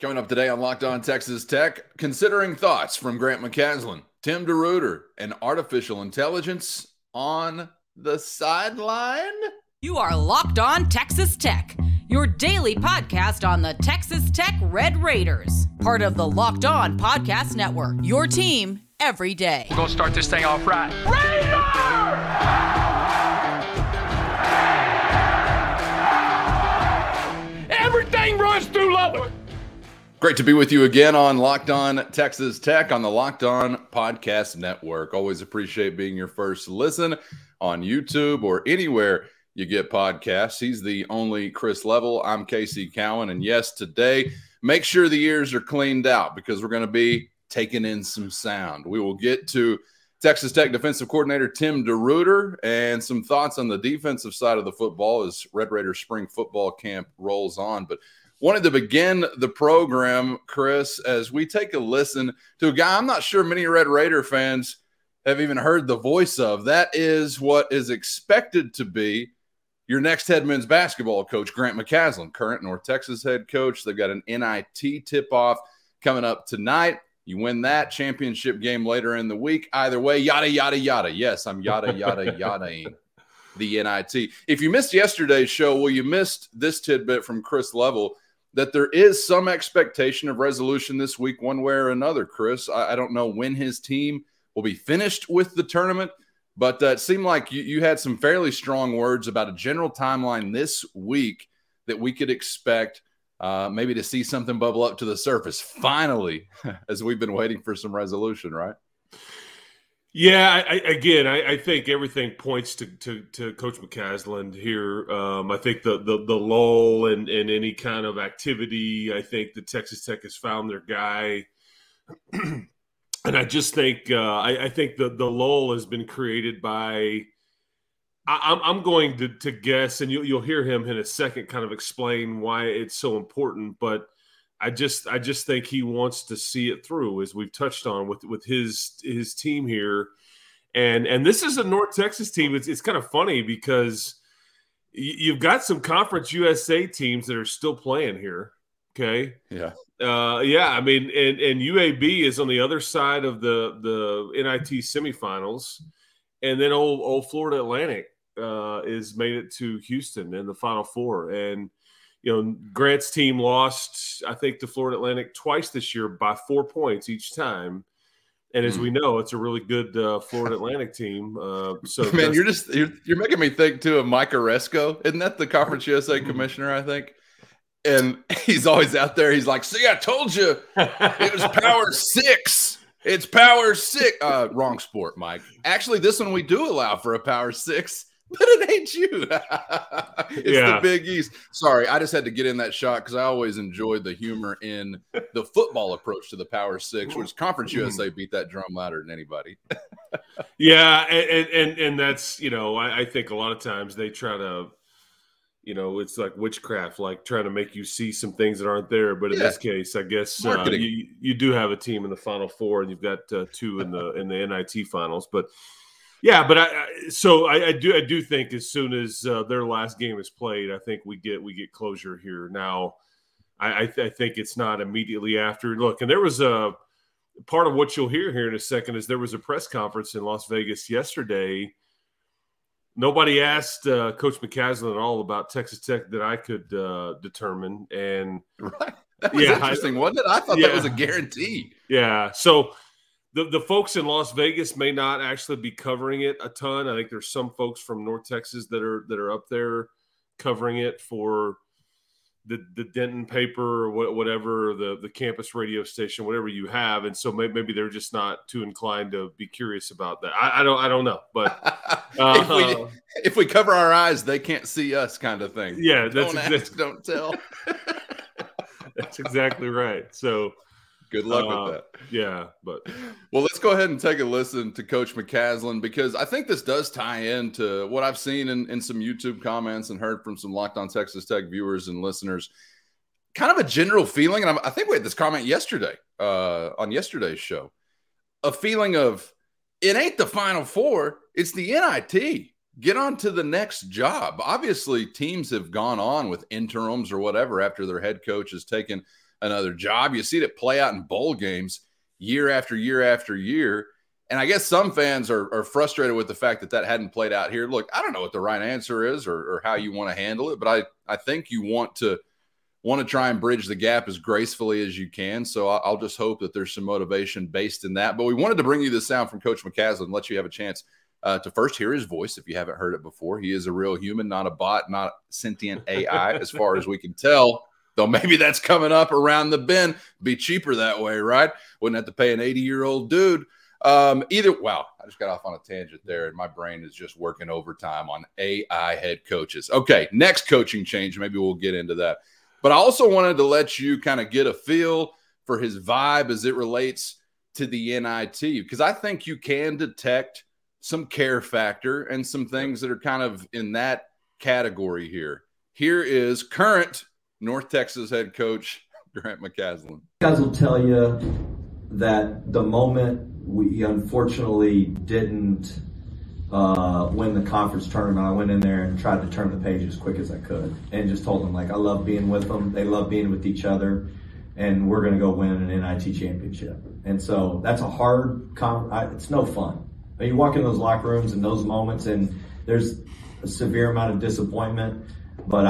Coming up today on Locked On Texas Tech, considering thoughts from Grant McCasland, Tim Deruyter, and artificial intelligence on the sideline. You are Locked On Texas Tech, your daily podcast on the Texas Tech Red Raiders, part of the Locked On Podcast Network, your team every day. We're going to start this thing off right. Raider! Everything runs through Lubbock. Great to be with you again on Locked On Texas Tech on the Locked On Podcast Network. Always appreciate being your first listen on YouTube or anywhere you get podcasts. He's the only Chris Level. I'm Casey Cowan. And yes, today, make sure the ears are cleaned out because we're going to be taking in some sound. We will get to Texas Tech defensive coordinator Tim Deruyter and some thoughts on the defensive side of the football as Red Raider spring football camp rolls on. But wanted to begin the program, Chris, as we take a listen to a guy I'm not sure many Red Raider fans have even heard the voice of. That is what is expected to be your next head men's basketball coach, Grant McCasland, current North Texas head coach. They've got an NIT tip-off coming up tonight. You win that championship game later in the week. Either way, yada, yada, yada. Yes, I'm yada, yada, yada-ing the NIT. If you missed yesterday's show, well, you missed this tidbit from Chris Level, that there is some expectation of resolution this week one way or another, Chris. I don't know when his team will be finished with the tournament, but it seemed like you had some fairly strong words about a general timeline this week that we could expect maybe to see something bubble up to the surface, finally, as we've been waiting for some resolution, right? Yeah, I think everything points to Coach McCasland here. I think the lull in any kind of activity, I think the Texas Tech has found their guy. And I just think I think the lull has been created by – I'm going to guess, and you'll hear him in a second kind of explain why it's so important, but – I just think he wants to see it through, as we've touched on with his team here, and this is a North Texas team. It's kind of funny because you've got some Conference USA teams that are still playing here. Okay, yeah. I mean, and UAB is on the other side of the NIT semifinals, and then old Florida Atlantic is made it to Houston in the Final Four. And you know, Grant's team lost, I think, to Florida Atlantic twice this year by 4 points each time. And as we know, it's a really good Florida Atlantic team. Man, you're making me think, too, of Mike Aresco. Isn't that the Conference USA commissioner, I think? And he's always out there. He's like, see, I told you it was power six. It's power six. Wrong sport, Mike. Actually, this one we do allow for a power six. But it ain't you. The Big East. Sorry, I just had to get in that shot because I always enjoyed the humor in the football approach to the Power Six, which Conference USA beat that drum louder than anybody. Yeah, and that's, you know, I think a lot of times they try to, you know, it's like witchcraft, like trying to make you see some things that aren't there. But in this case, I guess you do have a team in the Final Four, and you've got two in the NIT finals, but. Yeah, but I do think as soon as their last game is played, I think we get closure here. Now, I think it's not immediately after. Look, and there was a part of what you'll hear here in a second is there was a press conference in Las Vegas yesterday. Nobody asked Coach McCasland at all about Texas Tech that I could determine, and right. That was interesting, wasn't it? I thought that was a guarantee. Yeah, so. The folks in Las Vegas may not actually be covering it a ton. I think there's some folks from North Texas that are up there covering it for the Denton paper or whatever, the campus radio station, whatever you have. And so maybe they're just not too inclined to be curious about that. I don't know. But if we cover our eyes, they can't see us kind of thing. Yeah, that's don't ask, don't tell. That's exactly right. So. Good luck with that. Yeah, but well, let's go ahead and take a listen to Coach McCasland because I think this does tie into what I've seen in some YouTube comments and heard from some Locked On Texas Tech viewers and listeners. Kind of a general feeling, and I think we had this comment yesterday on yesterday's show, a feeling of it ain't the Final Four, it's the NIT. Get on to the next job. Obviously, teams have gone on with interims or whatever after their head coach has taken another job. You see it play out in bowl games year after year after year. And I guess some fans are frustrated with the fact that that hadn't played out here. Look, I don't know what the right answer is or how you want to handle it, but I think you want to try and bridge the gap as gracefully as you can. So I'll just hope that there's some motivation based in that. But we wanted to bring you this sound from Coach McCasland and let you have a chance to first hear his voice if you haven't heard it before. He is a real human, not a bot, not sentient AI as far as we can tell. Though maybe that's coming up around the bend. Be cheaper that way, right? Wouldn't have to pay an 80-year-old dude. Wow, I just got off on a tangent there, and my brain is just working overtime on AI head coaches. Okay, next coaching change. Maybe we'll get into that. But I also wanted to let you kind of get a feel for his vibe as it relates to the NIT, because I think you can detect some care factor and some things that are kind of in that category here. Here is current North Texas head coach Grant McCasland. Guys will tell you that the moment we unfortunately didn't win the conference tournament, I went in there and tried to turn the page as quick as I could and just told them, like, I love being with them. They love being with each other, and we're going to go win an NIT championship. And so that's a hard it's no fun. You walk in those locker rooms in those moments, and there's a severe amount of disappointment. But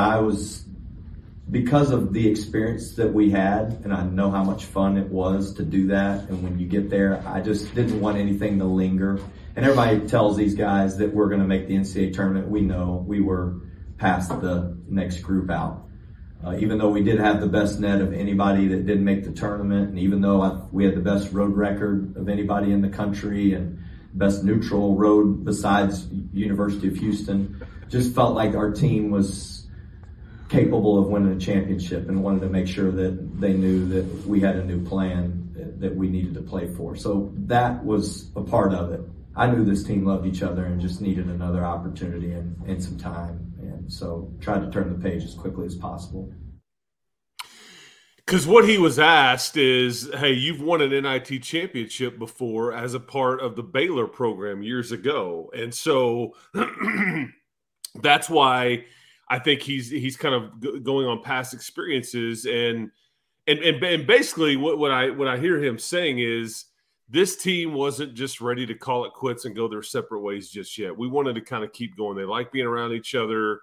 because of the experience that we had, and I know how much fun it was to do that, and when you get there, I just didn't want anything to linger. And everybody tells these guys that we're going to make the NCAA tournament. We know we were past the next group out. Even though we did have the best net of anybody that didn't make the tournament, and even though we had the best road record of anybody in the country and best neutral road besides University of Houston, just felt like our team was capable of winning a championship, and wanted to make sure that they knew that we had a new plan that we needed to play for. So that was a part of it. I knew this team loved each other and just needed another opportunity and some time. And so tried to turn the page as quickly as possible. Because what he was asked is, hey, you've won an NIT championship before as a part of the Baylor program years ago. And so that's why I think he's kind of going on past experiences, and basically what I hear him saying is this team wasn't just ready to call it quits and go their separate ways just yet. We wanted to kind of keep going. They like being around each other.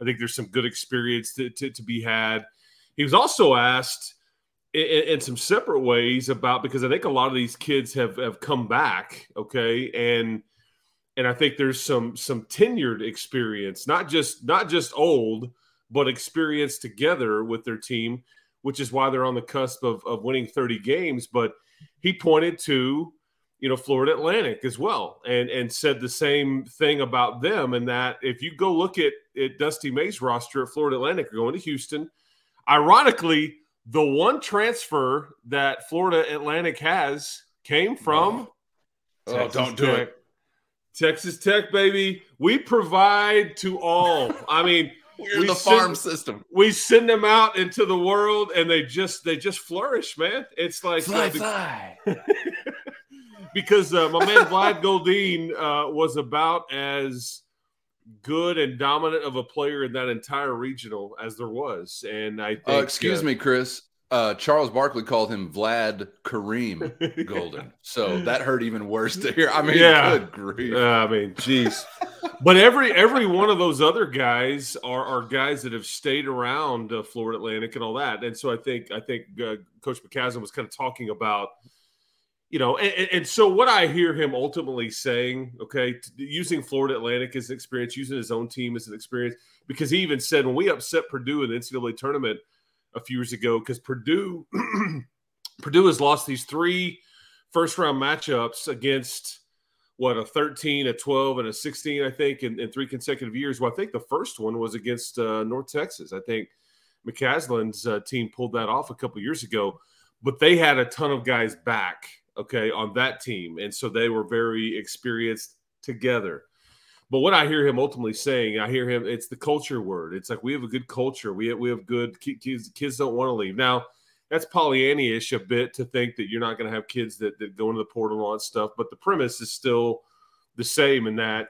I think there's some good experience to be had. He was also asked in some separate ways about, because I think a lot of these kids have come back, okay, and I think there's some tenured experience, not just old, but experience together with their team, which is why they're on the cusp of winning 30 games. But he pointed to, Florida Atlantic as well, and said the same thing about them. And that if you go look at Dusty May's roster at Florida Atlantic, are going to Houston. Ironically, the one transfer that Florida Atlantic has came from Texas Tech. Texas Tech, baby, we provide to all. I mean, we're the farm system. We send them out into the world, and they just flourish, man. It's like fly. Because my man Vlad Goldin was about as good and dominant of a player in that entire regional as there was, and I think. Excuse me, Chris. Charles Barkley called him Vlad Kareem Golden. So that hurt even worse to hear. I mean, good grief. I mean, geez. But every one of those other guys are guys that have stayed around Florida Atlantic and all that. And so I think Coach McCasland was kind of talking about, and so what I hear him ultimately saying, okay, using Florida Atlantic as an experience, using his own team as an experience, because he even said when we upset Purdue in the NCAA tournament a few years ago, because Purdue has lost these three first-round matchups against, a 13, a 12, and a 16, I think, in three consecutive years. Well, I think the first one was against North Texas. I think McCasland's team pulled that off a couple years ago. But they had a ton of guys back, okay, on that team, and so they were very experienced together. But what I hear him ultimately saying, it's the culture word. It's like we have a good culture. We have good kids. Kids don't want to leave. Now, that's Pollyanna-ish a bit to think that you're not going to have kids that go into the portal and all that stuff. But the premise is still the same in that,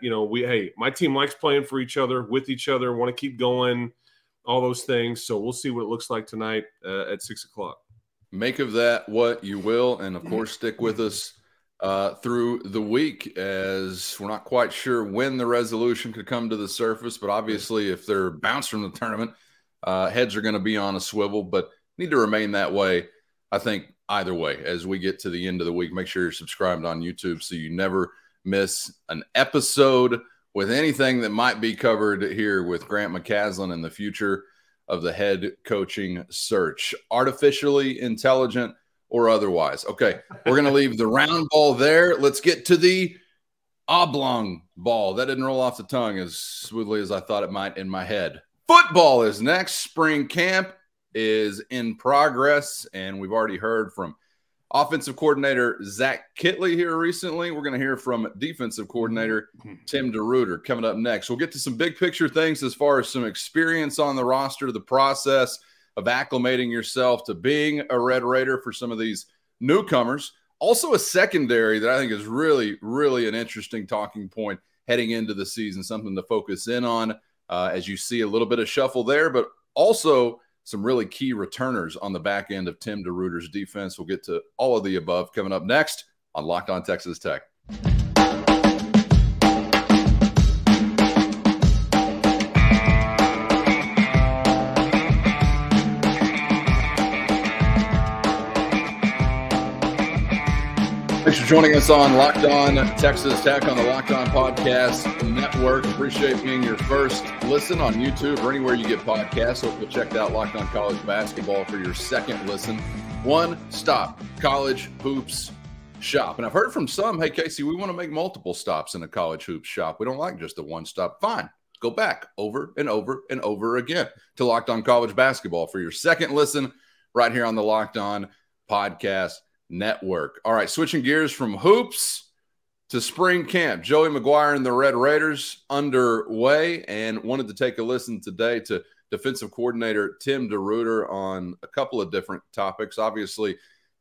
my team likes playing for each other, with each other, want to keep going, all those things. So we'll see what it looks like tonight at 6 o'clock. make of that what you will. And of course, stick with us through the week, as we're not quite sure when the resolution could come to the surface. But obviously, if they're bounced from the tournament, heads are going to be on a swivel, but need to remain that way, I think, either way, as we get to the end of the week. Make sure you're subscribed on YouTube so you never miss an episode with anything that might be covered here with Grant McCasland in the future of the head coaching search, artificially intelligent or otherwise. Okay, we're going to leave the round ball there. Let's get to the oblong ball. That didn't roll off the tongue as smoothly as I thought it might in my head. Football is next. Spring camp is in progress, and we've already heard from offensive coordinator Zach Kitley here recently. We're going to hear from defensive coordinator Tim Deruyter coming up next. We'll get to some big picture things as far as some experience on the roster, the process of acclimating yourself to being a Red Raider for some of these newcomers. Also a secondary that I think is really, really an interesting talking point heading into the season, something to focus in on as you see a little bit of shuffle there, but also some really key returners on the back end of Tim DeRuyter's defense. We'll get to all of the above coming up next on Locked On Texas Tech. Thanks for joining us on Locked On Texas Tech on the Locked On Podcast Network. Appreciate being your first listen on YouTube or anywhere you get podcasts. Hope you'll check out Locked On College Basketball for your second listen. One-stop college hoops shop. And I've heard from some, hey, Casey, we want to make multiple stops in a college hoops shop. We don't like just the one stop. Fine. Go back over and over and over again to Locked On College Basketball for your second listen right here on the Locked On Podcast Network. All right, switching gears from hoops to spring camp. Joey McGuire and the Red Raiders underway, and wanted to take a listen today to defensive coordinator Tim DeRuyter on a couple of different topics. Obviously,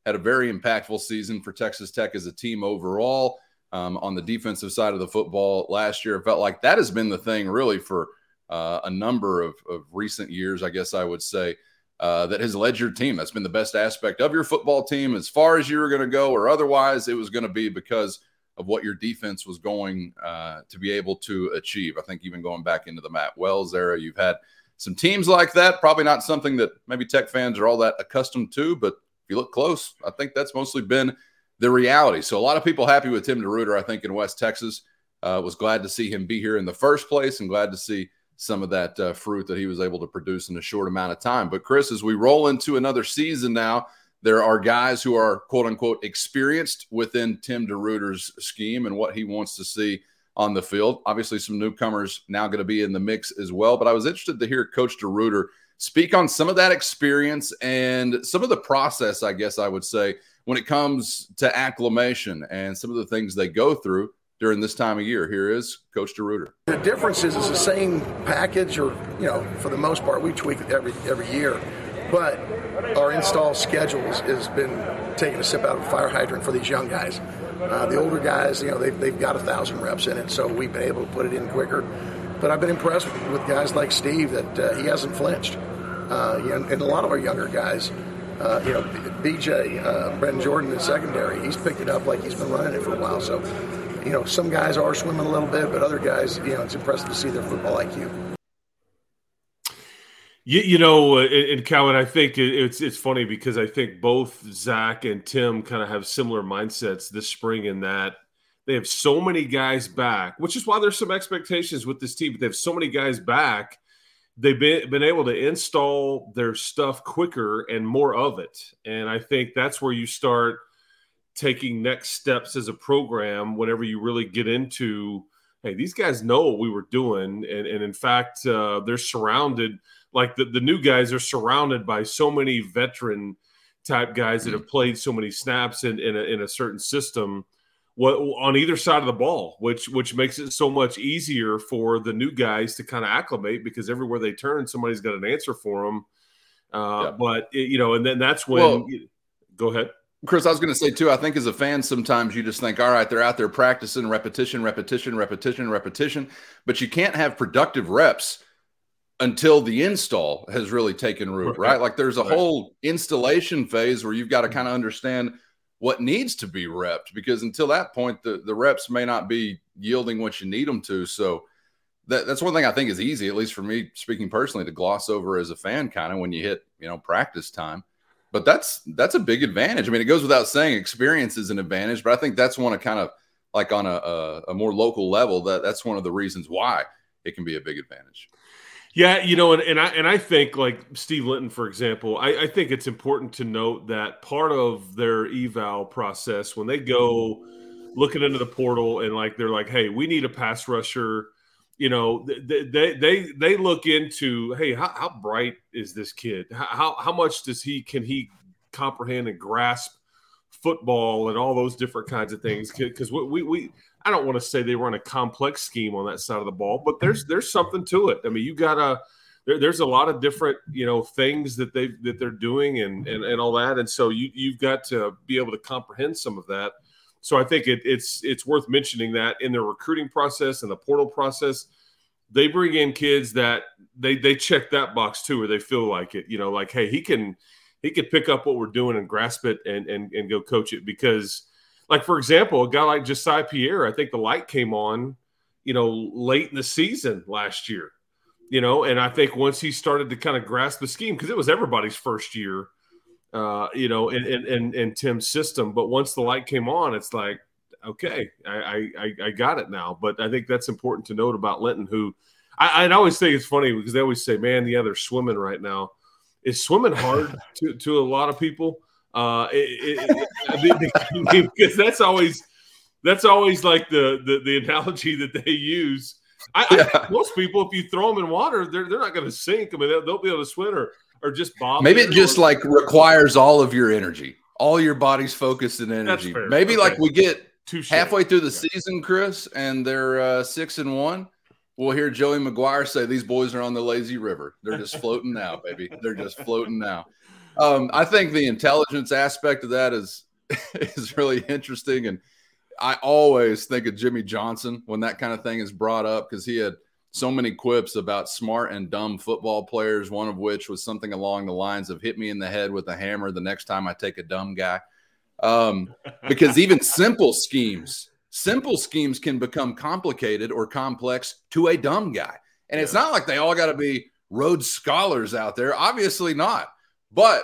had a very impactful season for Texas Tech as a team overall on the defensive side of the football last year. It felt like that has been the thing really for a number of recent years, I guess I would say. That has led your team. That's been the best aspect of your football team as far as you were going to go or otherwise. It was going to be because of what your defense was going to be able to achieve. I think even going back into the Matt Wells era, you've had some teams like that. Probably not something that maybe Tech fans are all that accustomed to, but if you look close, I think that's mostly been the reality. So a lot of people happy with Tim DeRuyter, I think, in West Texas. Was glad to see him be here in the first place and glad to see some of that fruit that he was able to produce in a short amount of time. But Chris, as we roll into another season now, there are guys who are quote unquote experienced within Tim DeRuyter's scheme and what he wants to see on the field. Obviously some newcomers now going to be in the mix as well, but I was interested to hear Coach DeRuyter speak on some of that experience and some of the process, I guess I would say, when it comes to acclimation and some of the things they go through during this time of year. Here is Coach DeRuyter. The difference is it's the same package, or, you know, for the most part, we tweak it every year, but our install schedules has been taking a sip out of a fire hydrant for these young guys. The older guys, you know, they've got 1,000 reps in it, so we've been able to put it in quicker. But I've been impressed with guys like Steve that he hasn't flinched. You know, and a lot of our younger guys, you know, BJ, Brendan Jordan in secondary, he's picked it up like he's been running it for a while. So, you know, some guys are swimming a little bit, but other guys, you know, it's impressive to see their football IQ. You know, and Cowan, I think it's funny because I think both Zach and Tim kind of have similar mindsets this spring in that they have so many guys back, which is why there's some expectations with this team. But they have so many guys back. They've been able to install their stuff quicker and more of it. And I think that's where you start taking next steps as a program whenever you really get into, hey, these guys know what we were doing. And in fact, they're surrounded, like the new guys are surrounded by so many veteran type guys that have played so many snaps in a certain system on either side of the ball, which makes it so much easier for the new guys to kind of acclimate, because everywhere they turn, somebody's got an answer for them. But, you know, and then that's when go ahead. Chris, I was going to say, too, I think as a fan, sometimes you just think, all right, they're out there practicing repetition, repetition, repetition, repetition, but you can't have productive reps until the install has really taken root, right? Like there's a whole installation phase where you've got to kind of understand what needs to be repped, because until that point, the reps may not be yielding what you need them to. So that's one thing I think is easy, at least for me speaking personally, to gloss over as a fan kind of when you hit, practice time. But that's a big advantage. I mean, it goes without saying experience is an advantage, but I think that's one of kind of like on a more local level, that's one of the reasons why it can be a big advantage. Yeah, I think like Steve Linton, for example, I think it's important to note that part of their eval process when they go looking into the portal and like they're like, hey, we need a pass rusher, they look into, hey, how bright is this kid? How much can he comprehend and grasp football and all those different kinds of things? Because we I don't want to say they run a complex scheme on that side of the ball, but there's something to it. I mean, there's a lot of different, things that they're doing and all that. And so you've got to be able to comprehend some of that. So I think it's worth mentioning that in their recruiting process and the portal process, they bring in kids that they check that box too, where they feel like it, like, hey, he could pick up what we're doing and grasp it and go coach it. Because like, for example, a guy like Jesiah Pierre, I think the light came on, late in the season last year, and I think once he started to kind of grasp the scheme, because it was everybody's first year, in Tim's system. But once the light came on, it's like, okay, I got it now. But I think that's important to note about Linton, who I always think it's funny because they always say, man, they're swimming right now. Is swimming hard to a lot of people? Because that's always like the analogy that they use. I think most people, if you throw them in water, they're not going to sink. I mean, they'll be able to swim or just bob. Maybe it just like requires all of your energy, all your body's focus and energy. Maybe okay. Like we get halfway through the season, Chris, and they're 6-1. We'll hear Joey McGuire say these boys are on the lazy river. They're just floating now, baby. They're just floating now. I think the intelligence aspect of that is really interesting. And I always think of Jimmy Johnson when that kind of thing is brought up, because he had so many quips about smart and dumb football players, one of which was something along the lines of hit me in the head with a hammer the next time I take a dumb guy. Because even simple schemes can become complicated or complex to a dumb guy. And it's not like they all got to be Rhodes scholars out there. Obviously not. But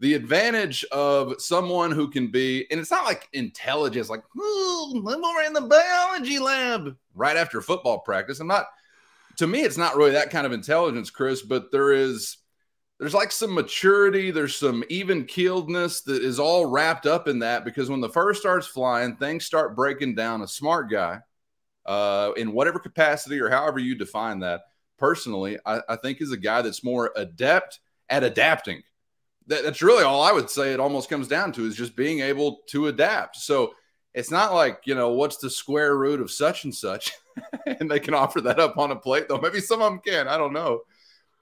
the advantage of someone who can be, and it's not like intelligence, like, I'm over in the biology lab right after football practice. To me, it's not really that kind of intelligence, Chris, but there's like some maturity. There's some even-keeledness that is all wrapped up in that, because when the fur starts flying, things start breaking down. A smart guy, in whatever capacity or however you define that, personally, I think is a guy that's more adept at adapting. That's really all I would say it almost comes down to, is just being able to adapt. So it's not like, what's the square root of such and such? And they can offer that up on a plate, though. Maybe some of them can. I don't know.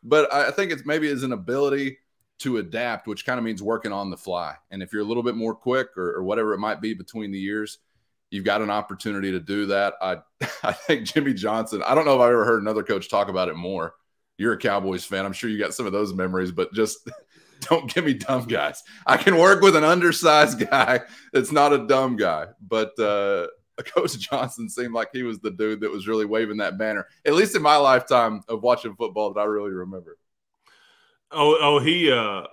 But I think it's maybe is an ability to adapt, which kind of means working on the fly. And if you're a little bit more quick or whatever it might be between the years, you've got an opportunity to do that. I think Jimmy Johnson, I don't know if I've ever heard another coach talk about it more. You're a Cowboys fan. I'm sure you got some of those memories, but just don't give me dumb guys. I can work with an undersized guy that's not a dumb guy. But Coach Johnson seemed like he was the dude that was really waving that banner, at least in my lifetime of watching football that I really remember.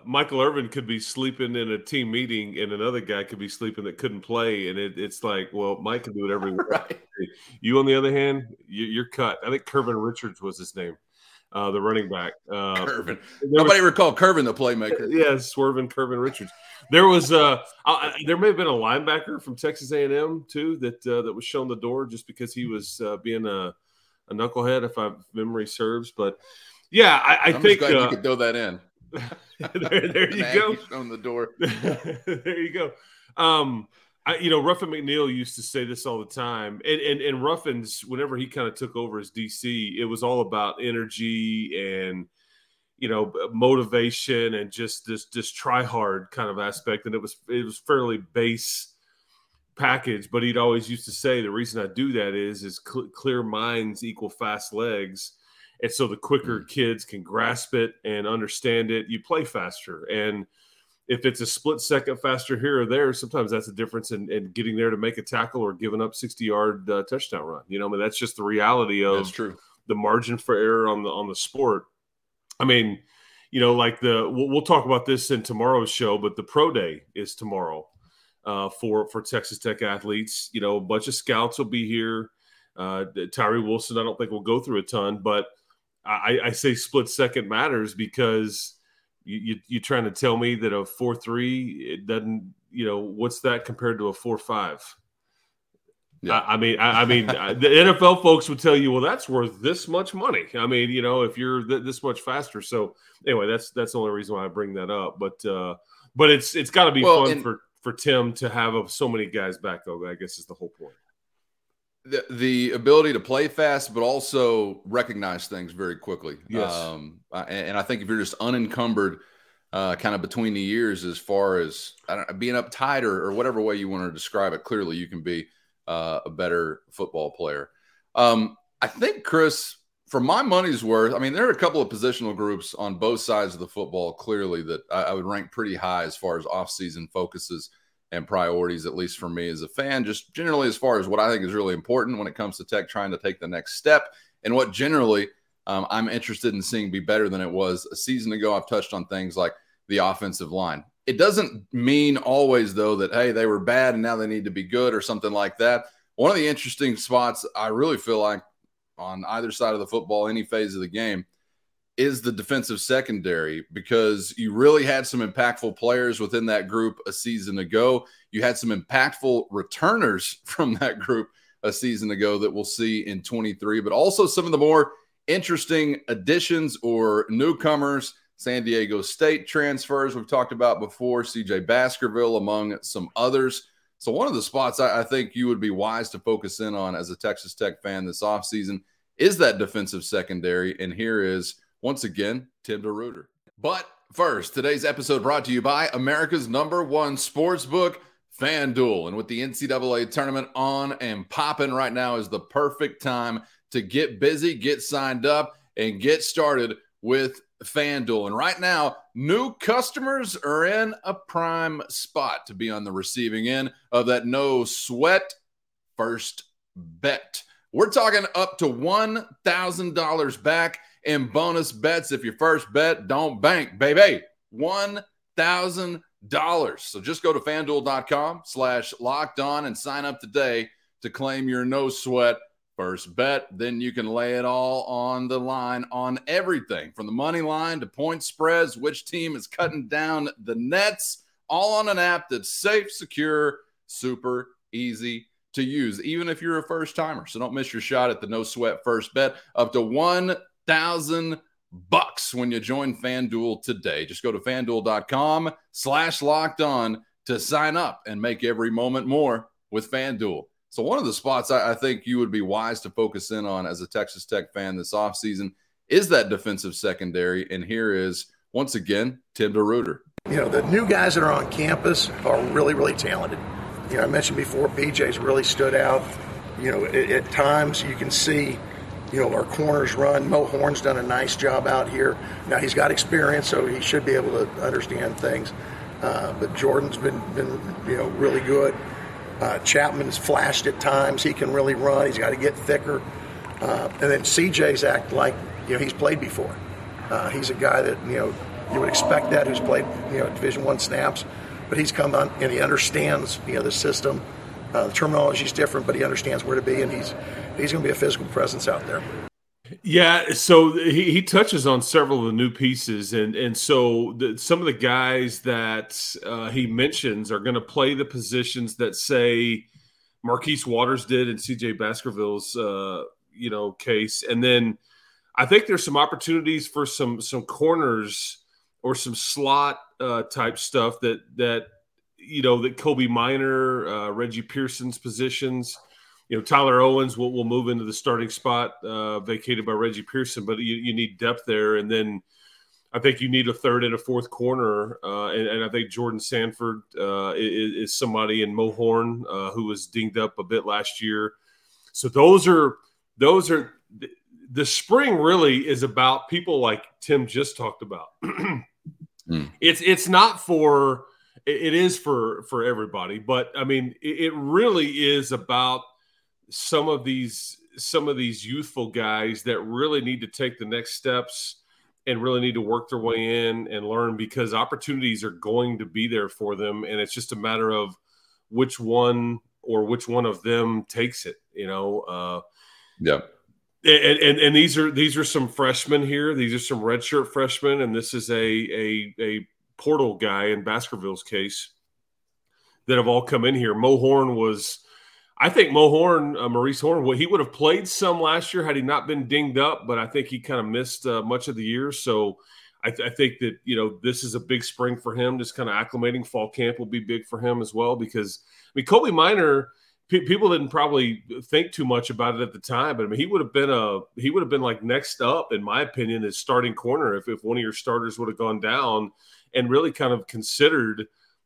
Michael Irvin could be sleeping in a team meeting and another guy could be sleeping that couldn't play. And it's like, well, Mike can do it every right. You, on the other hand, you're cut. I think Kervin Richards was his name, the running back. Kervin. Nobody recalled Kervin, the playmaker. Yeah, swerving Kervin Richards. There was there may have been a linebacker from Texas A&M too that was shown the door just because he was being a knucklehead, if my memory serves. But yeah, I'm think just glad you could throw that in. there you go. Shown the door. There you go. Ruffin McNeil used to say this all the time, and Ruffin's, whenever he kind of took over as DC, it was all about energy and, motivation and just this try hard kind of aspect. And it was fairly base package, but he'd always used to say, the reason I do that is clear minds equal fast legs. And so the quicker kids can grasp it and understand it, you play faster. And if it's a split second faster here or there, sometimes that's a difference in getting there to make a tackle or giving up 60-yard touchdown run. You know, I mean, that's just the reality of that's true. The margin for error on the sport. I mean, you know, like we'll talk about this in tomorrow's show, but the pro day is tomorrow for Texas Tech athletes. You know, a bunch of scouts will be here. Tyree Wilson, I don't think we'll go through a ton, but I say split second matters because you're trying to tell me that a 4.3, it doesn't, you know, what's that compared to a 4.5? Yeah. I mean, the NFL folks would tell you, well, that's worth this much money. I mean, you know, if you're this much faster. So anyway, that's the only reason why I bring that up. But it's got to be fun for Tim to have so many guys back, though. I guess is the whole point. The ability to play fast, but also recognize things very quickly. Yes, and I think if you're just unencumbered, kind of between the years, as far as being uptight or whatever way you want to describe it, clearly you can be. A better football player. I think, Chris, for my money's worth, I mean, there are a couple of positional groups on both sides of the football, clearly, that I would rank pretty high as far as offseason focuses and priorities, at least for me as a fan, just generally as far as what I think is really important when it comes to Tech trying to take the next step and what generally I'm interested in seeing be better than it was a season ago. I've touched on things like the offensive line. It doesn't mean always, though, that, hey, they were bad and now they need to be good or something like that. One of the interesting spots I really feel like on either side of the football, any phase of the game, is the defensive secondary, because you really had some impactful players within that group a season ago. You had some impactful returners from that group a season ago that we'll see in 23, but also some of the more interesting additions or newcomers. San Diego State transfers we've talked about before, CJ Baskerville among some others. So one of the spots I think you would be wise to focus in on as a Texas Tech fan this offseason is that defensive secondary. And here is, once again, Tim Deruyter. But first, today's episode brought to you by America's #1 sportsbook, FanDuel. And with the NCAA tournament on and popping right now is the perfect time to get busy, get signed up, and get started with FanDuel. And right now, new customers are in a prime spot to be on the receiving end of that no sweat first bet. We're talking up to $1,000 back in bonus bets. If your first bet don't bank, baby, $1,000. So just go to fanduel.com/lockedon and sign up today to claim your no sweat first bet. Then you can lay it all on the line on everything from the money line to point spreads, which team is cutting down the nets, all on an app that's safe, secure, super easy to use, even if you're a first timer. So don't miss your shot at the no sweat first bet, up to $1,000 when you join FanDuel today. Just go to fanduel.com/lockedon to sign up and make every moment more with FanDuel. So one of the spots I think you would be wise to focus in on as a Texas Tech fan this offseason is that defensive secondary. And here is, once again, Tim Deruyter. You know, the new guys that are on campus are really, really talented. You know, I mentioned before, BJ's really stood out. You know, at times you can see, you know, our corners run. Mo Horn's done a nice job out here. Now, he's got experience, so he should be able to understand things. But Jordan's been you know, really good. Chapman's flashed at times. He can really run. He's got to get thicker. And then CJ's act like, you know, he's played before. He's a guy that, you know, you would expect that, who's played, you know, Division I snaps. But he's come on and he understands, you know, the system. The terminology's different, but he understands where to be, and he's going to be a physical presence out there. Yeah, so he touches on several of the new pieces, and so some of the guys that he mentions are going to play the positions that, say, Marquise Waters did in C.J. Baskerville's you know, case, and then I think there's some opportunities for some corners or some slot type stuff that you know, that Kobe Minor, Reggie Pearson's positions. You know, Tyler Owens will move into the starting spot vacated by Reggie Pearson, but you need depth there. And then I think you need a third and a fourth corner. And I think Jordan Sanford is somebody, and Mo Horn, who was dinged up a bit last year. So those are the spring really is about people like Tim just talked about. It's not for – it is for everybody. But, I mean, it really is about some of these youthful guys that really need to take the next steps and really need to work their way in and learn, because opportunities are going to be there for them. And it's just a matter of which one of them takes it, you know? Yeah. And these are some freshmen here. These are some redshirt freshmen, and this is a portal guy in Baskerville's case that have all come in here. Maurice Horn, well, he would have played some last year had he not been dinged up, but I think he kind of missed much of the year. So I think that, you know, this is a big spring for him, just kind of acclimating. Fall camp will be big for him as well, because, I mean, Kobe Minor, people didn't probably think too much about it at the time, but I mean, he would have been like next up, in my opinion, as starting corner if one of your starters would have gone down, and really kind of considered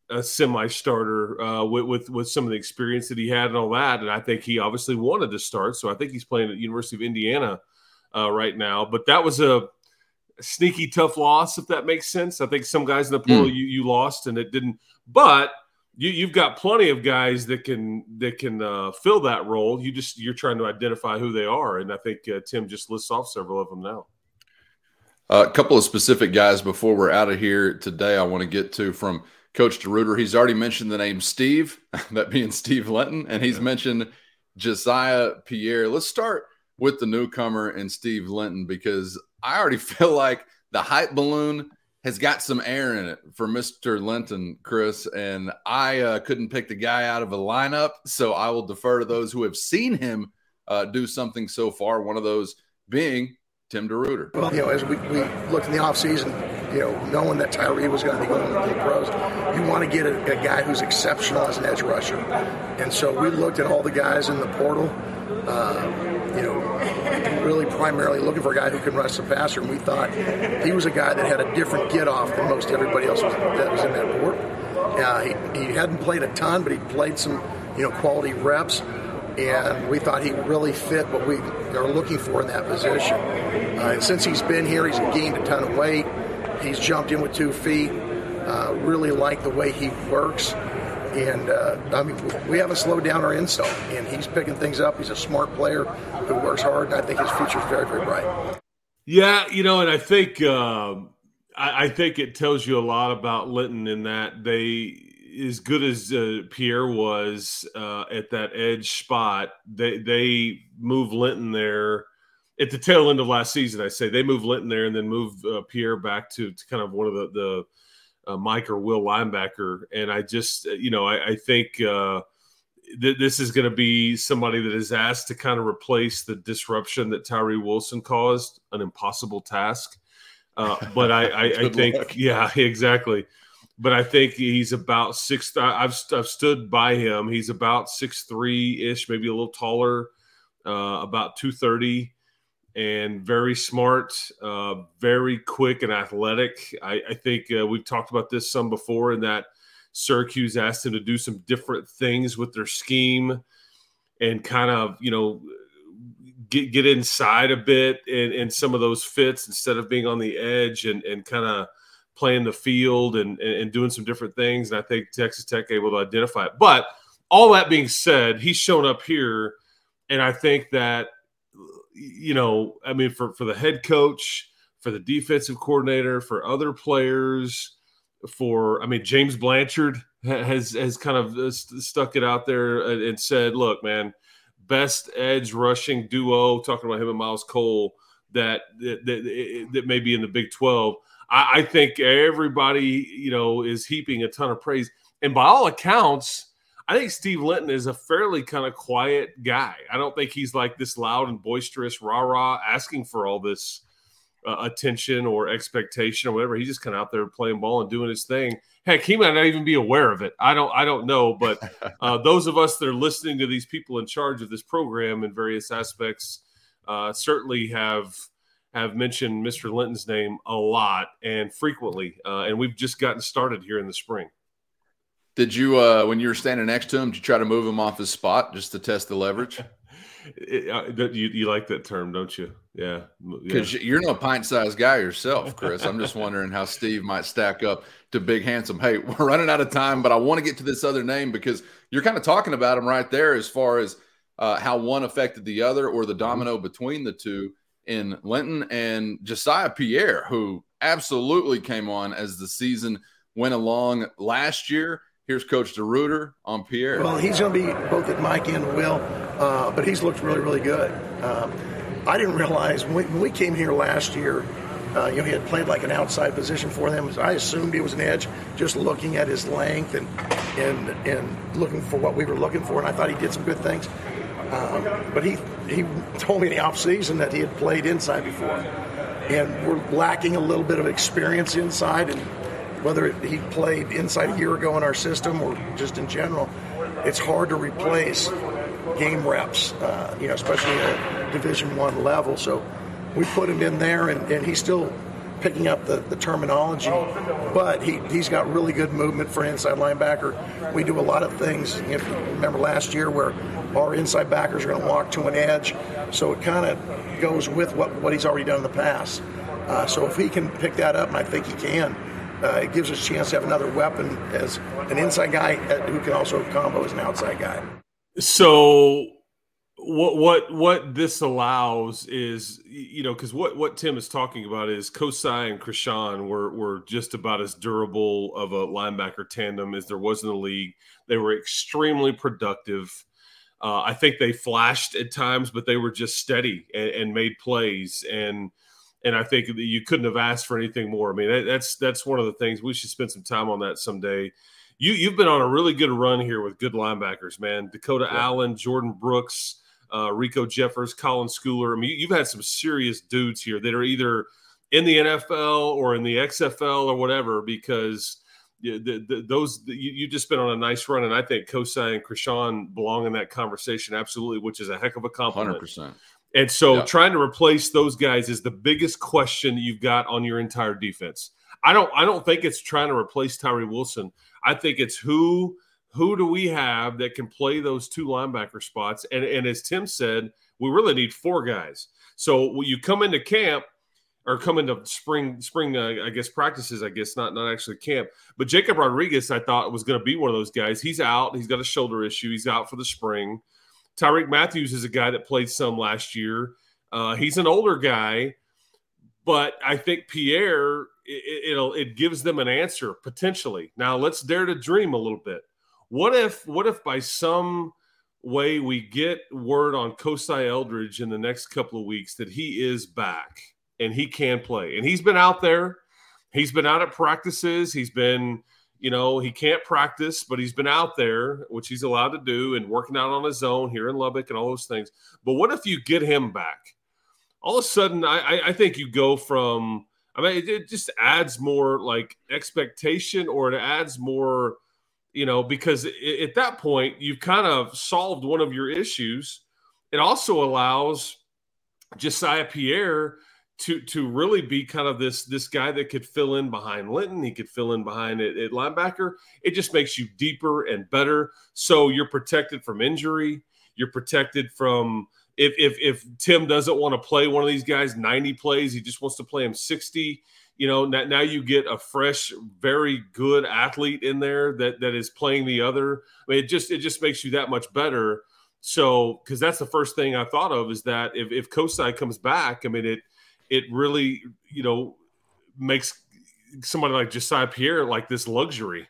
a semi-starter with some of the experience that he had and all that. And I think he obviously wanted to start, so I think he's playing at University of Indiana right now. But that was a sneaky tough loss, if that makes sense. I think some guys in the pool you lost, and it didn't. But you've got plenty of guys that can fill that role. You're trying to identify who they are, and I think Tim just lists off several of them now. A couple of specific guys before we're out of here today I want to get to from Coach Deruyter. He's already mentioned the name Steve, that being Steve Linton, and he's mentioned Jesiah Pierre. Let's start with the newcomer and Steve Linton, because I already feel like the hype balloon has got some air in it for Mr. Linton, Chris, and I couldn't pick the guy out of a lineup, so I will defer to those who have seen him do something so far, one of those being Tim Deruyter. Well, you know, as we looked in the offseason, you know, knowing that Tyree was going to be going to the pros, you want to get a guy who's exceptional as an edge rusher. And so we looked at all the guys in the portal, you know, really primarily looking for a guy who can rush the passer. And we thought he was a guy that had a different get-off than most everybody else that was in that portal. He hadn't played a ton, but he played some, you know, quality reps. And we thought he really fit what we are looking for in that position. And since he's been here, he's gained a ton of weight. He's jumped in with 2 feet. Really like the way he works. And, I mean, we haven't slowed down our install. And he's picking things up. He's a smart player who works hard. And I think his future is very, very bright. Yeah, you know, and I think I think it tells you a lot about Linton in that as good as Pierre was at that edge spot, they move Linton there. At the tail end of last season, I say they moved Linton there and then moved Pierre back to kind of one of the Mike or Will linebacker. And I just, you know, I think this is going to be somebody that is asked to kind of replace the disruption that Tyree Wilson caused, an impossible task. But I think, luck. Yeah, exactly. But I think he's about six. I've stood by him. He's about 6'3" ish, maybe a little taller, about 230. And very smart, very quick and athletic. I think we've talked about this some before, in that Syracuse asked him to do some different things with their scheme and kind of, you know, get inside a bit and some of those fits instead of being on the edge and kind of playing the field and doing some different things. And I think Texas Tech able to identify it. But all that being said, he's shown up here, and I think that, you know, I mean, for the head coach, for the defensive coordinator, for other players, James Blanchard has kind of stuck it out there and said, look, man, best edge rushing duo, talking about him and Miles Cole, that may be in the Big 12. I think everybody, you know, is heaping a ton of praise. And by all accounts, I think Steve Linton is a fairly kind of quiet guy. I don't think he's like this loud and boisterous, rah-rah, asking for all this attention or expectation or whatever. He's just kind of out there playing ball and doing his thing. Heck, he might not even be aware of it. I don't know. But those of us that are listening to these people in charge of this program in various aspects certainly have mentioned Mr. Linton's name a lot and frequently. And we've just gotten started here in the spring. Did you, when you were standing next to him, did you try to move him off his spot just to test the leverage? You like that term, don't you? Yeah. Because you're no pint-sized guy yourself, Chris. I'm just wondering how Steve might stack up to Big Handsome. Hey, we're running out of time, but I want to get to this other name because you're kind of talking about him right there as far as how one affected the other or the domino between the two in Linton and Jesiah Pierre, who absolutely came on as the season went along last year. Here's Coach Deruyter on Pierre. Well, he's going to be both at Mike and Will, but he's looked really, really good. I didn't realize when we came here last year, he had played like an outside position for them. I assumed he was an edge, just looking at his length and looking for what we were looking for, and I thought he did some good things. But he told me in the offseason that he had played inside before, and we're lacking a little bit of experience inside, and whether he played inside a year ago in our system or just in general, it's hard to replace game reps, especially at a Division I level. So we put him in there, and he's still picking up the terminology, but he's got really good movement for an inside linebacker. We do a lot of things. If you remember last year where our inside backers are going to walk to an edge, so it kind of goes with what he's already done in the past. So if he can pick that up, and I think he can, it gives us a chance to have another weapon as an inside guy who can also combo as an outside guy. So what this allows is, because what Tim is talking about is Kosai and Krishon were just about as durable of a linebacker tandem as there was in the league. They were extremely productive. I think they flashed at times, but they were just steady and made plays. And I think that you couldn't have asked for anything more. I mean, that's one of the things. We should spend some time on that someday. You've been on a really good run here with good linebackers, man. Dakota Allen, Jordan Brooks, Rico Jeffers, Colin Schooler. I mean, you've had some serious dudes here that are either in the NFL or in the XFL or whatever, because you've just been on a nice run. And I think Kosai and Krishon belong in that conversation, absolutely, which is a heck of a compliment. 100%. And so trying to replace those guys is the biggest question that you've got on your entire defense. I don't think it's trying to replace Tyree Wilson. I think it's who do we have that can play those two linebacker spots? And as Tim said, we really need four guys. So when you come into camp or come into spring practices, not actually camp. But Jacob Rodriguez, I thought, was going to be one of those guys. He's out. He's got a shoulder issue. He's out for the spring. Tyreek Matthews is a guy that played some last year. He's an older guy, but I think Pierre, it gives them an answer potentially. Now let's dare to dream a little bit. What if by some way we get word on Kosai Eldridge in the next couple of weeks that he is back and he can play, and he's been out there, he's been out at practices, he's been. He can't practice, but he's been out there, which he's allowed to do, and working out on his own here in Lubbock and all those things. But what if you get him back? All of a sudden, I think you go from – I mean, it just adds more, like, expectation, or it adds more, because at that point, you've kind of solved one of your issues. It also allows Jesiah Pierre – to really be kind of this guy that could fill in behind Linton. He could fill in behind it at linebacker. It just makes you deeper and better. So you're protected from injury. You're protected from if Tim doesn't want to play one of these guys 90 plays, he just wants to play him 60. Now you get a fresh, very good athlete in there that is playing the other. I mean, it just makes you that much better. So because that's the first thing I thought of is that if Kosai comes back, I mean it really, makes somebody like Jesiah Pierre like this luxury.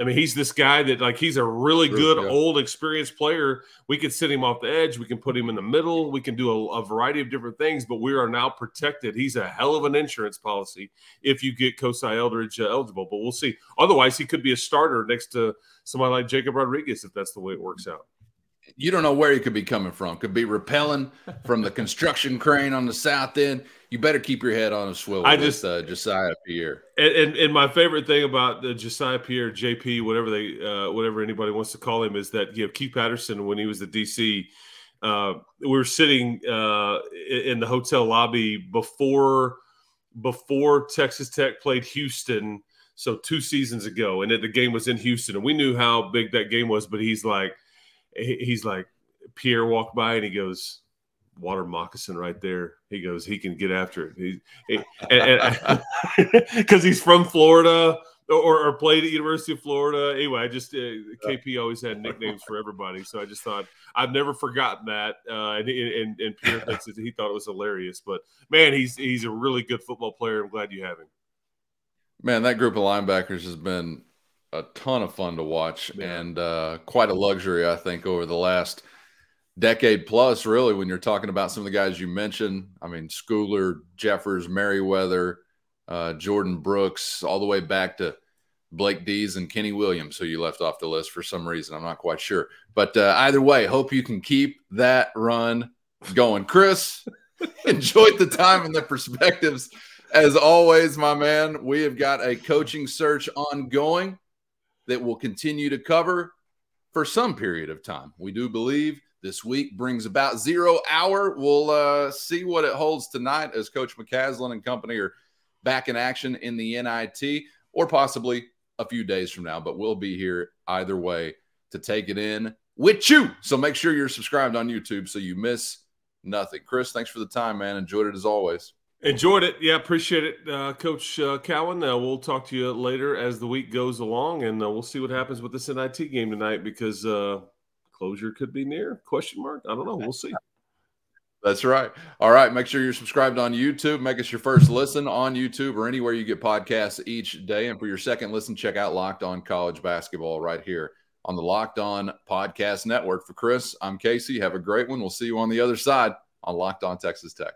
I mean, he's this guy that, like, he's a really good, old, experienced player. We could sit him off the edge. We can put him in the middle. We can do a variety of different things, but we are now protected. He's a hell of an insurance policy if you get Kosai Eldridge eligible, but we'll see. Otherwise, he could be a starter next to somebody like Jacob Rodriguez if that's the way it works out. You don't know where he could be coming from. Could be rappelling from the construction crane on the south end. You better keep your head on a swivel. Jesiah Pierre. And my favorite thing about the Jesiah Pierre, JP, whatever anybody wants to call him, is that Keith Patterson, when he was the DC, we were sitting in the hotel lobby before Texas Tech played Houston, so 2 seasons ago, and the game was in Houston, and we knew how big that game was, but he's like. Pierre walked by and he goes, water moccasin right there. He goes, he can get after it. Because he's from Florida or played at University of Florida. Anyway, I just KP always had nicknames for everybody. So I just thought I've never forgotten that. And Pierre thinks that he thought it was hilarious. But, man, he's a really good football player. I'm glad you have him. Man, that group of linebackers has been a ton of fun to watch and quite a luxury, I think, over the last – decade plus, really, when you're talking about some of the guys you mentioned. I mean, Schooler, Jeffers, Merriweather, Jordan Brooks, all the way back to Blake Dees and Kenny Williams, who you left off the list for some reason. I'm not quite sure. But either way, hope you can keep that run going. Chris, enjoyed the time and the perspectives. As always, my man, we have got a coaching search ongoing that will continue to cover for some period of time. We do believe this week brings about 0 hour. We'll see what it holds tonight as Coach McCasland and company are back in action in the NIT, or possibly a few days from now. But we'll be here either way to take it in with you. So make sure you're subscribed on YouTube so you miss nothing. Chris, thanks for the time, man. Enjoyed it as always. Enjoyed it. Yeah, appreciate it, Coach Cowan. We'll talk to you later as the week goes along, and we'll see what happens with this NIT game tonight because – closure could be near, question mark. I don't know. We'll see. That's right. All right. Make sure you're subscribed on YouTube. Make us your first listen on YouTube or anywhere you get podcasts each day. And for your second listen, check out Locked On College Basketball right here on the Locked On Podcast Network. For Chris, I'm Casey. Have a great one. We'll see you on the other side on Locked On Texas Tech.